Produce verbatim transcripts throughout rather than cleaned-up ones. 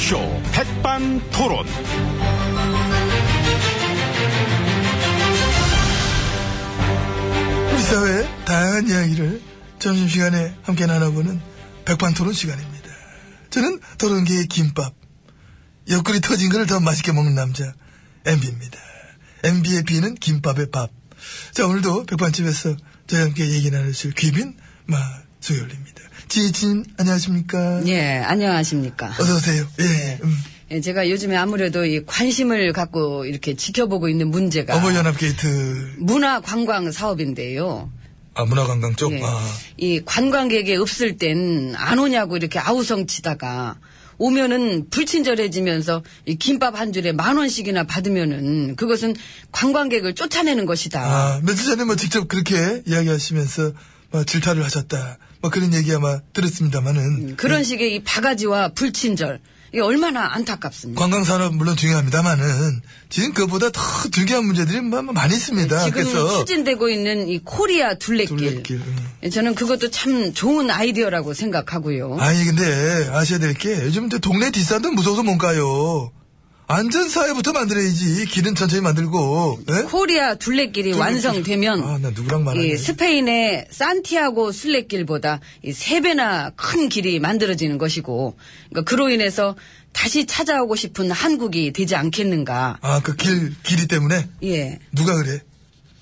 라디오쇼 백반토론. 우리 사회의 다양한 이야기를 점심시간에 함께 나눠보는 백반토론 시간입니다. 저는 토론계의 김밥, 옆구리 터진 걸 더 맛있게 먹는 남자 엠비입니다. 엠비의 비는 김밥의 밥. 자, 오늘도 백반집에서 저희와 함께 얘기 나누실 귀빈 마소열입니다. 지혜진, 안녕하십니까? 예, 안녕하십니까? 어서오세요. 예. 음. 예, 제가 요즘에 아무래도 이 관심을 갖고 이렇게 지켜보고 있는 문제가 어버이연합게이트 문화관광 사업인데요. 아, 문화관광 쪽? 예. 아. 이 관광객이 없을 땐 안 오냐고 이렇게 아우성치다가 오면은 불친절해지면서 이 김밥 한 줄에 만 원씩이나 받으면은 그것은 관광객을 쫓아내는 것이다. 아, 며칠 전에 뭐 직접 그렇게 이야기하시면서 뭐 질타를 하셨다. 뭐 그런 얘기 아마 들었습니다만은. 그런 식의 이 바가지와 불친절. 이게 얼마나 안타깝습니다. 관광산업 물론 중요합니다만은 지금 그보다 더 중요한 문제들이 많이 있습니다. 지금 그래서 추진되고 있는 이 코리아 둘레길. 둘레길. 저는 그것도 참 좋은 아이디어라고 생각하고요. 아니 근데 아셔야 될 게 요즘 동네 뒷산도 무서워서 못 가요. 안전사회부터 만들어야지. 길은 천천히 만들고. 네? 코리아 둘레길이 둘레길. 완성되면 아, 나 누구랑 말하네. 이 스페인의 산티아고 순례길보다 이 세 배나 큰 길이 만들어지는 것이고 그러니까 그로 인해서 다시 찾아오고 싶은 한국이 되지 않겠는가. 아, 그 길, 길이 때문에? 예. 누가 그래?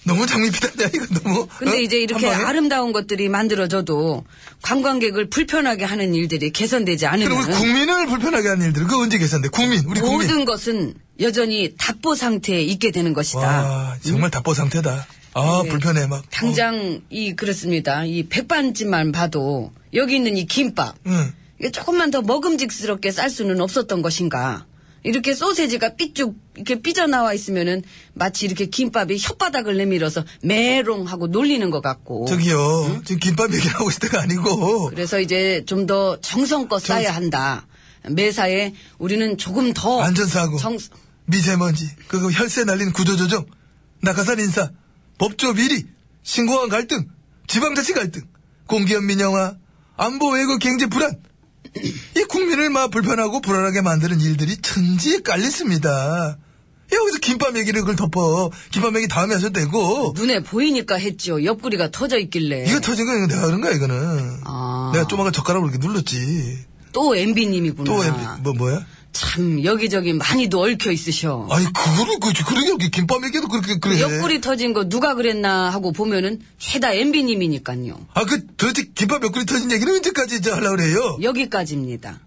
너무 장밋빛하냐 이거 너무. 근데 어? 이제 이렇게 아름다운 것들이 만들어져도 관광객을 불편하게 하는 일들이 개선되지 않으면. 그럼 우리 국민을 불편하게 하는 일들 그거 언제 개선돼? 국민 우리 모든 국민. 모든 것은 여전히 답보 상태에 있게 되는 것이다. 와, 정말 음? 답보 상태다. 아 네. 불편해 막. 당장 어. 이 그렇습니다. 이 백반집만 봐도 여기 있는 이 김밥 음. 이게 조금만 더 먹음직스럽게 쌀 수는 없었던 것인가. 이렇게 소세지가 삐쭉 이렇게 삐져나와 있으면은 마치 이렇게 김밥이 혓바닥을 내밀어서 메롱하고 놀리는 것 같고. 저기요. 응? 지금 김밥 얘기하고 있을 때가 아니고. 그래서 이제 좀 더 정성껏 정... 싸야 한다. 매사에 우리는 조금 더. 안전사고. 정... 미세먼지. 그거 혈세 날린 구조조정. 낙하산 인사. 법조 비리. 신공항 갈등. 지방자치 갈등. 공기업 민영화. 안보 외교 경제 불안. 이 국민을 막 불편하고 불안하게 만드는 일들이 천지에 깔렸습니다. 여기서 김밥 얘기를 그걸 덮어. 김밥 얘기 다음에 하셔도 되고. 눈에 보이니까 했죠. 옆구리가 터져 있길래. 이거 터진 거 내가 그런 거야 이거는. 아. 내가 조만간 젓가락으로 이렇게 눌렀지. 또 엠비님이구나. 또 엠비. 뭐, 뭐야? 참 여기저기 많이도 얽혀 있으셔. 아니 그거는 그렇지. 그러게 김밥 얘기도 그렇게 그래. 옆구리 터진 거 누가 그랬나 하고 보면은 죄다 엠비님이니까요. 아, 그 도대체 김밥 옆구리 터진 얘기는 언제까지 하려고 그래요? 여기까지입니다.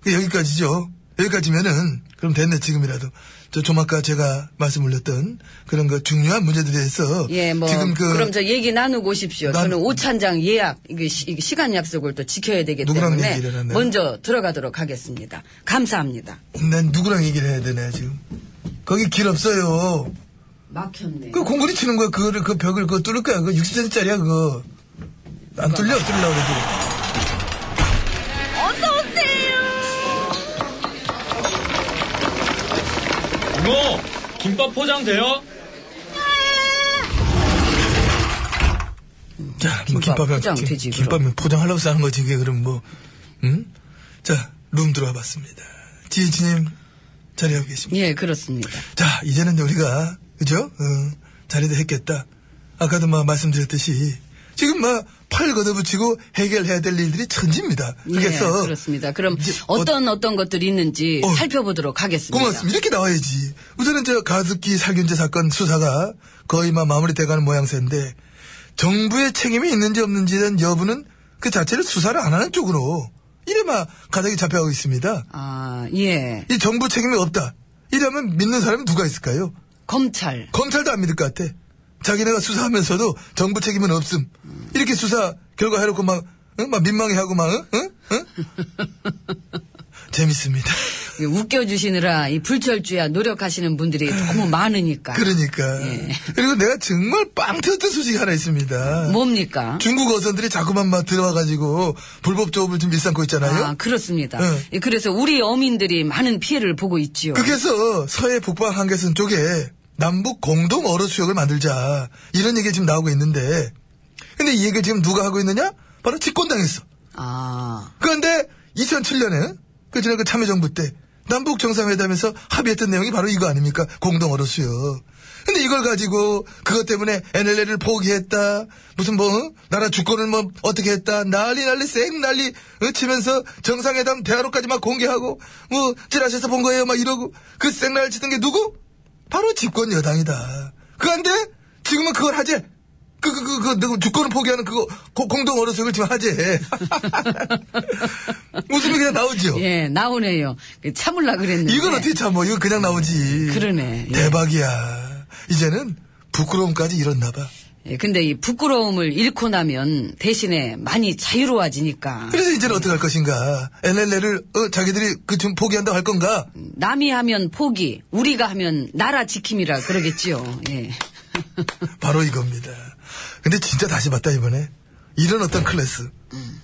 그 여기까지죠. 여기까지면은 그럼 됐네 지금이라도. 저 조만간 제가 말씀 올렸던 그런 거 중요한 문제들에 대해서 예, 뭐 지금 그 그럼 저 얘기 나누고 오십시오. 난... 저는 오찬장 예약 이게, 시, 이게 시간 약속을 또 지켜야 되기 때문에 먼저 들어가도록 하겠습니다. 감사합니다. 난 누구랑 얘기를 해야 되나 지금? 거기 길 없어요. 막혔네. 그 공구리 치는 거야. 그거를 그 벽을 그 뚫을 거야. 그 육십 센티미터짜리야 그거. 안 뚫려 뚫으려고 그래. 이거 김밥 포장돼요? 자, 뭐 김밥 김밥은 포장되지, 김밥은 포장하려고 싸는 거지 그게 그럼 뭐, 응? 자, 룸 들어와봤습니다. 지혜진님 자리하고 계십니다. 예, 그렇습니다. 자, 이제는 우리가 그죠? 응, 자리도 했겠다. 아까도 막 말씀드렸듯이 지금 막 팔 걷어붙이고 해결해야 될 일들이 천지입니다. 그래서 예, 그렇습니다. 그럼 어떤 어, 어떤 것들이 있는지 어, 살펴보도록 하겠습니다. 고맙습니다. 이렇게 나와야지. 우선은 저 가습기 살균제 사건 수사가 거의 막 마무리돼가는 모양새인데 정부의 책임이 있는지 없는지에 대한 여부는 그 자체를 수사를 안 하는 쪽으로 이래 막 가닥이 잡혀가고 있습니다. 아, 예. 이 정부 책임이 없다. 이러면 믿는 사람이 누가 있을까요? 검찰. 검찰도 안 믿을 것 같아. 자기네가 수사하면서도 정부 책임은 없음. 이렇게 수사 결과 해놓고 막, 응? 막 민망해하고 막, 응? 응? 응? 재밌습니다. 웃겨주시느라 이 불철주야 노력하시는 분들이 너무 많으니까. 그러니까. 예. 그리고 내가 정말 빵 터진 소식이 하나 있습니다. 뭡니까? 중국 어선들이 자꾸만 막 들어와가지고 불법 조업을 지금 일삼고 있잖아요. 아, 그렇습니다. 응. 그래서 우리 어민들이 많은 피해를 보고 있지요. 그래서 서해 북방 한계선 쪽에 남북 공동 어로 수역을 만들자 이런 얘기가 지금 나오고 있는데 근데 이 얘기를 지금 누가 하고 있느냐? 바로 집권당했어. 아. 그런데 이천칠 년에 그 전에 그 참여정부 때 남북 정상회담에서 합의했던 내용이 바로 이거 아닙니까? 공동어로 수요. 근데 이걸 가지고 그것 때문에 엔엘엘을 포기했다. 무슨 뭐 나라 주권을 뭐 어떻게 했다. 난리 난리 쌩 난리 치면서 정상회담 대화로까지 막 공개하고 뭐 찌라시에서 본 거예요 막 이러고 그 쌩난을 치던 게 누구? 바로 집권 여당이다. 그런데 지금은 그걸 하재. 그, 그, 그, 그, 그, 주권을 포기하는 그거, 고, 공동 어로석을 지금 하재. 웃음이 그냥 나오죠? 예, 나오네요. 참을라 그랬는데. 이건 어떻게 참어? 이거 그냥 나오지. 그러네. 대박이야. 예. 이제는 부끄러움까지 이렇나봐. 예, 근데 이 부끄러움을 잃고 나면 대신에 많이 자유로워지니까. 그래서 이제는 음. 어떻게 할 것인가? 엔엘엘을, 어, 자기들이 그 좀 포기한다고 할 건가? 남이 하면 포기, 우리가 하면 나라 지킴이라 그러겠지요. 예. 바로 이겁니다. 근데 진짜 다시 봤다 이번에 이런 어떤 클래스 음.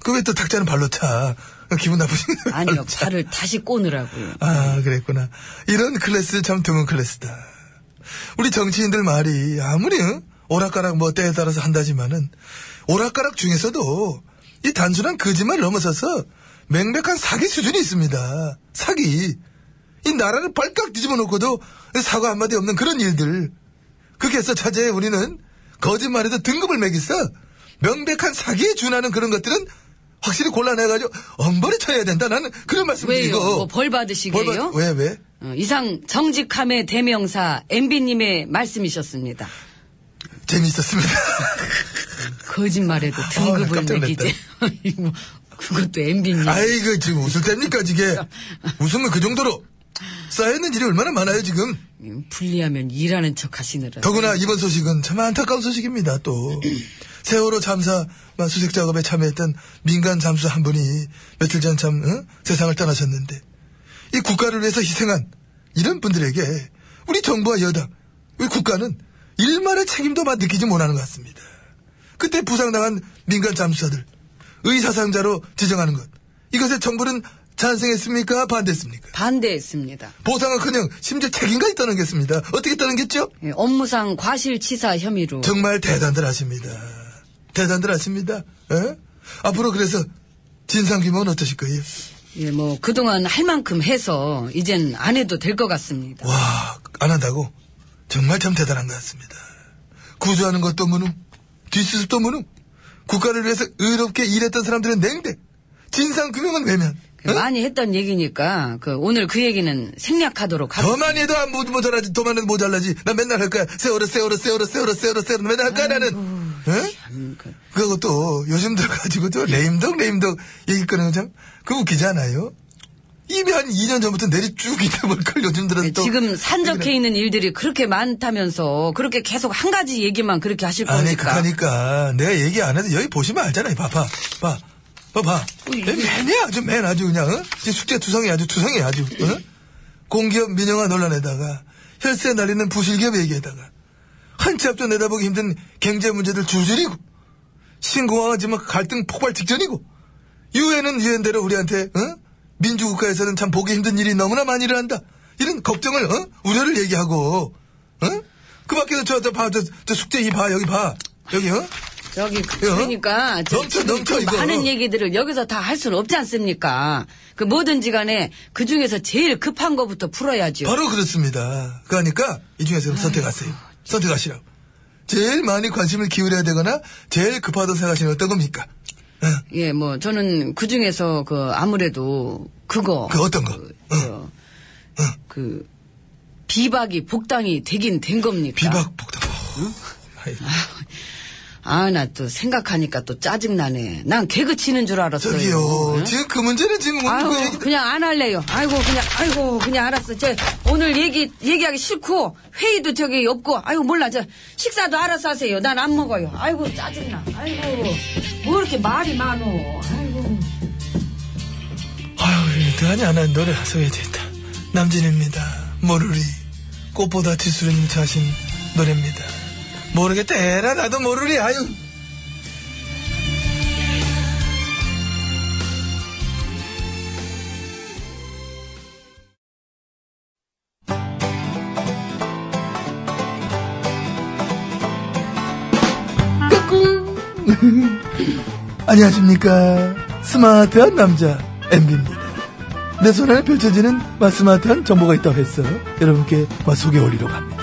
그 왜 또 탁자는 발로 차 기분 나쁘시는데 아니요 발을 다시 꼬느라고요. 아 그랬구나. 이런 클래스 참 드문 클래스다. 우리 정치인들 말이 아무리 응? 오락가락 뭐 때에 따라서 한다지만은 오락가락 중에서도 이 단순한 거짓말 넘어서서 명백한 사기 수준이 있습니다. 사기 이 나라를 발칵 뒤집어 놓고도 사과 한마디 없는 그런 일들 그렇게 해서 차제에 우리는 거짓말에도 등급을 매기서 명백한 사기에 준하는 그런 것들은 확실히 골라내가지고 엄벌에 처해야 된다. 나는 그런 말씀을 드리고. 왜요? 뭐 벌 받으시게요? 벌 받... 왜 왜? 어, 이상 정직함의 대명사 엠비님의 말씀이셨습니다. 재미있었습니다. 거짓말에도 등급을 어, 매기지. 그것도 엠비님. 아이고 지금 웃을 때입니까 이게. 웃으면 그 정도로. 쌓여있는 일이 얼마나 많아요 지금. 불리하면 일하는 척 하시느라. 더구나 이번 소식은 참 안타까운 소식입니다. 또 세월호 참사 수색작업에 참여했던 민간 잠수사 한 분이 며칠 전 참 어? 세상을 떠나셨는데 이 국가를 위해서 희생한 이런 분들에게 우리 정부와 여당 우리 국가는 일말의 책임도 느끼지 못하는 것 같습니다. 그때 부상당한 민간 잠수사들 의사상자로 지정하는 것 이것에 정부는 찬성했습니까? 반대했습니까? 반대했습니다. 보상은 그냥 심지어 책임까지 떠넘겼습니다. 어떻게 떠넘겼죠? 예, 업무상 과실치사 혐의로. 정말 대단들 하십니다. 대단들 하십니다. 예? 앞으로 그래서 진상규모는 어떠실 거예요? 예, 뭐 그동안 할 만큼 해서 이젠 안 해도 될 것 같습니다. 와, 안 한다고? 정말 참 대단한 것 같습니다. 구조하는 것도 무능, 뒷수습도 무능, 국가를 위해서 의롭게 일했던 사람들은 냉대, 진상규명은 외면. 응? 많이 했던 얘기니까 그 오늘 그 얘기는 생략하도록 하겠습니다. 더 많이 해도 안 모자라지. 더 많이 해도 모자라지. 난 맨날 할 거야. 세월호 세월호 세월호 세월호 세월호 세월호 맨날 할 거야. 아이고, 나는. 응? 그... 그리고 또 요즘 들어가지고 또 레임덕 레임덕 얘기 꺼내면 참 그거 웃기잖아요. 이미 한 이 년 전부터 내리 쭉 있다 볼걸 요즘 들어서. 네, 또 지금 산적해 있는 일들이 그렇게 많다면서 그렇게 계속 한 가지 얘기만 그렇게 하실 거니까. 아니 그러니까 내가 얘기 안 해도 여기 보시면 알잖아요. 봐봐 봐. 봐봐. 맨이야, 아주 맨, 아주 그냥, 어? 숙제 투성이 아주 투성이 아주, 어? 공기업 민영화 논란에다가, 혈세 날리는 부실기업 얘기에다가, 한치 앞도 내다보기 힘든 경제 문제들 줄줄이고, 신공항은 갈등 폭발 직전이고, 유엔은 유엔대로 우리한테, 어? 민주국가에서는 참 보기 힘든 일이 너무나 많이 일어난다. 이런 걱정을, 어? 우려를 얘기하고, 어? 그 밖에서 저, 저, 봐, 저, 저 숙제 이 봐, 여기 봐. 여기, 어? 여기 그러니까 넘쳐 넘쳐 이거 많은 얘기들을 여기서 다 할 수는 없지 않습니까? 그 뭐든지 간에 그 중에서 제일 급한 거부터 풀어야죠. 바로 그렇습니다. 그러니까 이 중에서 선택하세요. 선택하시라고. 제일 많이 관심을 기울여야 되거나 제일 급하다고 생각하시면 어떤 겁니까? 응. 예, 뭐 저는 그 중에서 그 아무래도 그거 그 어떤 거? 그, 응. 저, 응. 그 비박이 복당이 되긴 된 겁니까? 비박 복당. 응? 아, 나 또 생각하니까 또 짜증나네. 난 개그 치는 줄 알았어요. 저기요. 응? 지금 그 문제는 지금. 아이고, 얘기... 그냥 안 할래요. 아이고, 그냥, 아이고, 그냥 알았어. 저, 오늘 얘기, 얘기하기 싫고, 회의도 저기 없고, 아이고, 몰라. 저, 식사도 알아서 하세요. 난 안 먹어요. 아이고, 짜증나. 아이고, 뭐 이렇게 말이 많어. 아이고. 아유, 대안이 안 한 노래 소개됐다. 남진입니다. 모르리. 꽃보다 지수는 자신 노래입니다. 모르겠다. 에라 나도 모르리. 아유. 안녕하십니까. 스마트한 남자 엠비입니다. 내 손안에 펼쳐지는 마스마트한 정보가 있다고 해서 여러분께 소개 올리러 갑니다.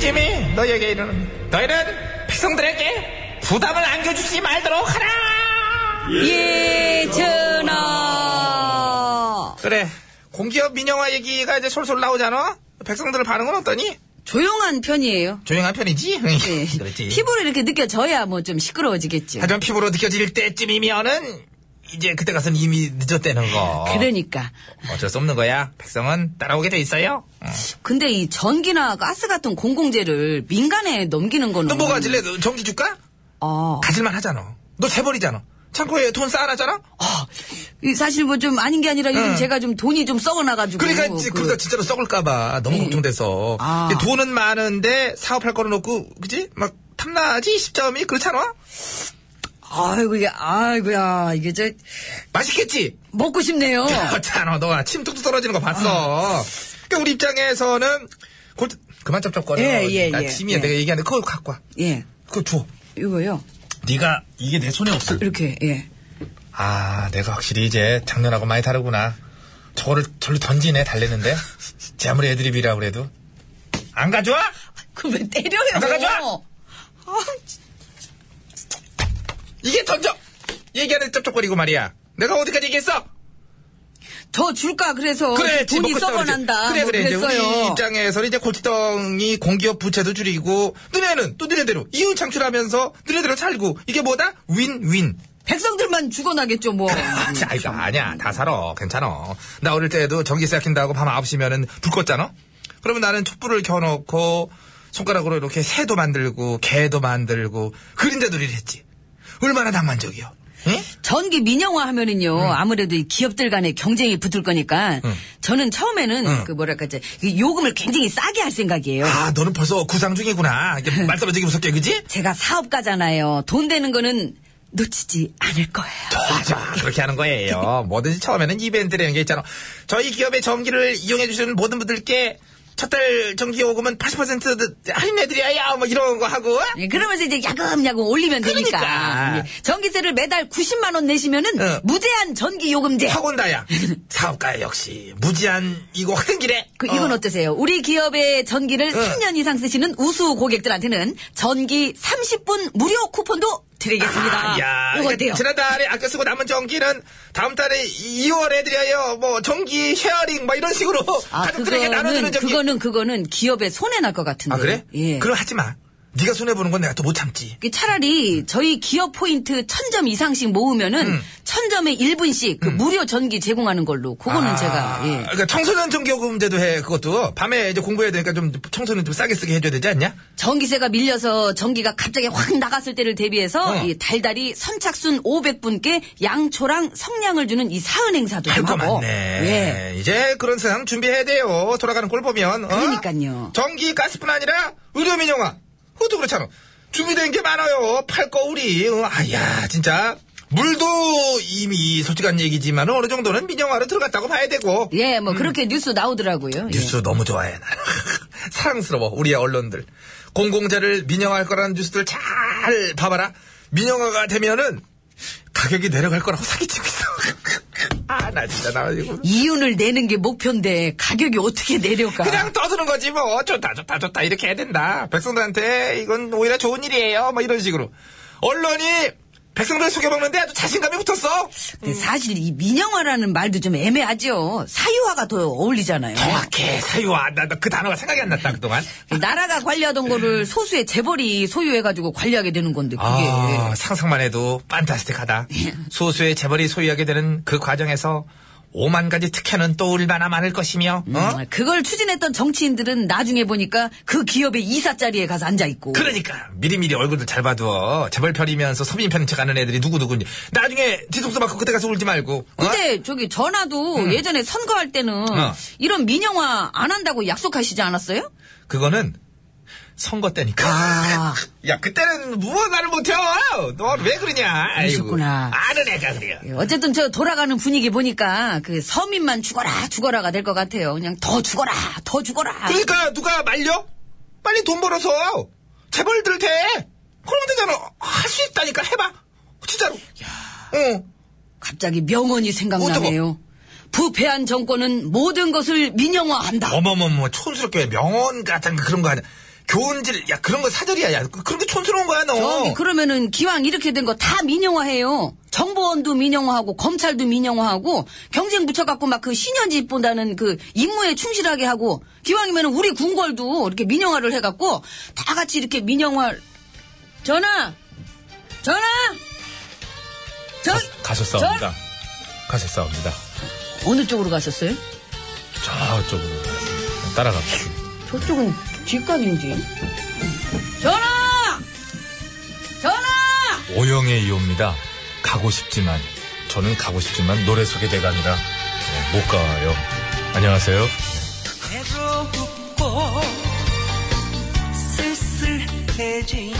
지미 너에게 이르는 너희는 백성들에게 부담을 안겨주지 말도록 하라. 예, 전하. 그래, 공기업 민영화 얘기가 이제 솔솔 나오잖아. 백성들 반응은 어떠니? 조용한 편이에요. 조용한 편이지? 네. 그렇지. 피부로 이렇게 느껴져야 뭐 좀 시끄러워지겠지. 하지만 피부로 느껴질 때쯤이면은 이제 그때 가서는 이미 늦었다는 거. 그러니까 어쩔 수 없는 거야. 백성은 따라오게 돼 있어요. 응. 근데 이 전기나 가스 같은 공공재를 민간에 넘기는 거는. 너 뭐 가질래? 너 전기 줄까? 어. 가질만 하잖아. 너 재벌이잖아. 창고에 돈 쌓아놨잖아. 어. 사실 뭐 좀 아닌 게 아니라 요즘 응. 제가 좀 돈이 좀 썩어나가지고. 그러니까 그... 그러니까 진짜로 썩을까봐 너무 네. 걱정돼서. 아. 돈은 많은데 사업할 거는 없고, 그치? 막 탐나지 십점이 그렇잖아. 아이고야, 아이고야, 이게 저. 맛있겠지? 먹고 싶네요. 그렇잖아, 너가 침 뚝뚝 떨어지는 거 봤어. 아. 그러니까 우리 입장에서는, 골, 그만 쩝쩝거려. 예, 예, 나 예. 침이야, 예. 내가 얘기하는데, 그거 갖고 와. 예. 그거 줘. 이거요? 네가 이게 내 손에 없어. 이렇게, 예. 아, 내가 확실히 이제 작년하고 많이 다르구나. 저거를 절로 던지네, 달래는데. 제 아무리 애드립이라 그래도. 안 가져와? 그럼 왜 때려요? 안 가져와? 아, 진짜. 이게 던져! 얘기하는 쩝쩝거리고 말이야. 내가 어디까지 얘기했어? 더 줄까, 그래서. 그래, 돈이 썩어난다. 그래, 뭐 그래. 이제 우리 입장에서는 이제 골칫덩이 공기업 부채도 줄이고, 너네는 또 너네대로 이윤 창출하면서 너네대로 살고, 이게 뭐다? 윈, 윈. 백성들만 죽어나겠죠, 뭐. 아, 아이고, 아니야. 다 살아. 괜찮아. 나 어릴 때도 전기 시작한다고 밤 아홉시면은 불 껐잖아? 그러면 나는 촛불을 켜놓고, 손가락으로 이렇게 새도 만들고, 개도 만들고, 그림자놀이를 했지. 얼마나 낭만적이요? 응? 전기 민영화 하면은요, 응. 아무래도 이 기업들 간의 경쟁이 붙을 거니까, 응. 저는 처음에는, 응. 그 뭐랄까, 이제, 요금을 굉장히 싸게 할 생각이에요. 아, 너는 벌써 구상 중이구나. 말 떨어지기 무섭게, 그지? 제가 사업가잖아요. 돈 되는 거는 놓치지 않을 거예요. 맞아. 그렇게 하는 거예요. 뭐든지 처음에는 이벤트라는 게 있잖아. 저희 기업의 전기를 이용해주시는 모든 분들께, 첫달 전기 요금은 팔십 퍼센트 할인해드려야 뭐 이런 거 하고. 예, 그러면서 이제 야금야금 올리면 그러니까. 되니까. 예, 전기세를 매달 구십만 원 내시면은 어. 무제한 전기 요금제. 학원다야. 사업가야 역시 무제한 이거 확생기래. 그, 이건 어. 어떠세요? 우리 기업의 전기를 어. 삼 년 이상 쓰시는 우수 고객들한테는 전기 삼십분 무료 쿠폰도 드리겠습니다. 아, 야, 이거 어때요? 지난달에 아껴 쓰고 남은 전기는 다음 달에 이월에 드려요. 뭐 전기 쉐어링 막 이런 식으로 아, 가족들에게 그거는, 나눠주는 전기. 그거는 그거는 기업에 손해 날 것 같은데. 아 그래? 예. 그럼 하지 마. 네가 손해 보는 건 내가 또 못 참지. 차라리 저희 기업 포인트 천 점 이상씩 모으면은 음. 천 점에 일분씩 그 음. 무료 전기 제공하는 걸로. 그거는 아, 제가. 예. 그러니까 청소년 전기요금제도 해. 그것도 밤에 이제 공부해야 되니까 좀 청소년 좀 싸게 쓰게 해줘야 되지 않냐? 전기세가 밀려서 전기가 갑자기 확 나갔을 때를 대비해서 어. 이 달달이 선착순 오백분께 양초랑 성냥을 주는 이 사은 행사도 좀 하고. 예. 이제 그런 세상 준비해야 돼요. 돌아가는 꼴 보면. 어? 그러니까요. 전기 가스뿐 아니라 의료 민영화. 그것도 그렇잖아. 준비된 게 많아요. 팔 거울이. 아야 진짜. 물도 이미 솔직한 얘기지만 어느 정도는 민영화로 들어갔다고 봐야 되고. 예, 뭐 음. 그렇게 뉴스 나오더라고요. 뉴스 예. 너무 좋아해. 나는. 사랑스러워. 우리의 언론들. 공공재를 민영화할 거라는 뉴스들 잘 봐봐라. 민영화가 되면은 가격이 내려갈 거라고 사기치고 있어. 아, 나 진짜 나가지고. 이윤을 내는 게 목표인데 가격이 어떻게 내려가? 그냥 떠드는 거지 뭐. 좋다 좋다 좋다 이렇게 해야 된다. 백성들한테 이건 오히려 좋은 일이에요. 막 이런 식으로. 언론이 백성들 속여먹는데 아주 자신감이 붙었어. 근데 음. 사실 이 민영화라는 말도 좀 애매하죠. 사유화가 더 어울리잖아요. 정확해. 사유화. 나 그 단어가 생각이 안 났다 그동안. 나라가 관리하던 거를 소수의 재벌이 소유해가지고 관리하게 되는 건데 그게. 아, 상상만 해도 판타스틱하다. 소수의 재벌이 소유하게 되는 그 과정에서 오만 가지 특혜는 또 얼마나 많을 것이며 음, 어? 그걸 추진했던 정치인들은 나중에 보니까 그 기업의 이사 자리에 가서 앉아있고. 그러니까 미리미리 얼굴도 잘 봐둬. 재벌 편이면서 서민 편인 척 하는 애들이 누구누구인지 나중에 뒤통수 맞고 그때 가서 울지 말고. 어? 근데 저기 전화도 음. 예전에 선거할 때는 어. 이런 민영화 안 한다고 약속하시지 않았어요? 그거는 선거 때니까. 아. 야, 그때는 뭐 나를 못해. 넌 왜 그러냐. 그러셨구나. 아는 애가 그래요. 어쨌든 저 돌아가는 분위기 보니까 그 서민만 죽어라 죽어라가 될 것 같아요. 그냥 더 죽어라 더 죽어라. 그러니까 누가 말려? 빨리 돈 벌어서 재벌들 대. 그러면 되잖아. 할 수 있다니까. 해봐. 진짜로. 야. 어. 갑자기 명언이 생각나네요. 부패한 정권은 모든 것을 민영화한다. 어머머머. 촌스럽게 명언 같은 그런 거 아니야. 교훈질, 야, 그런 거 사절이야, 야. 그런 게 촌스러운 거야, 너. 저기, 그러면은, 기왕 이렇게 된 거 다 민영화해요. 정보원도 민영화하고, 검찰도 민영화하고, 경쟁 붙여갖고 막 그 신현지 본다는 그 임무에 충실하게 하고, 기왕이면은 우리 궁궐도 이렇게 민영화를 해갖고, 다 같이 이렇게 민영화, 전화! 전화! 전! 가, 가셨사옵니다. 가셨사옵니다. 어느 쪽으로 가셨어요? 저쪽으로. 따라갑시다. 저쪽은 뒷간인지. 전화! 전화! 오영의 이호입니다. 가고 싶지만 저는 가고 싶지만 노래 소개대가 아니라 못 가요. 안녕하세요. 배로 굽고 쓸쓸해지며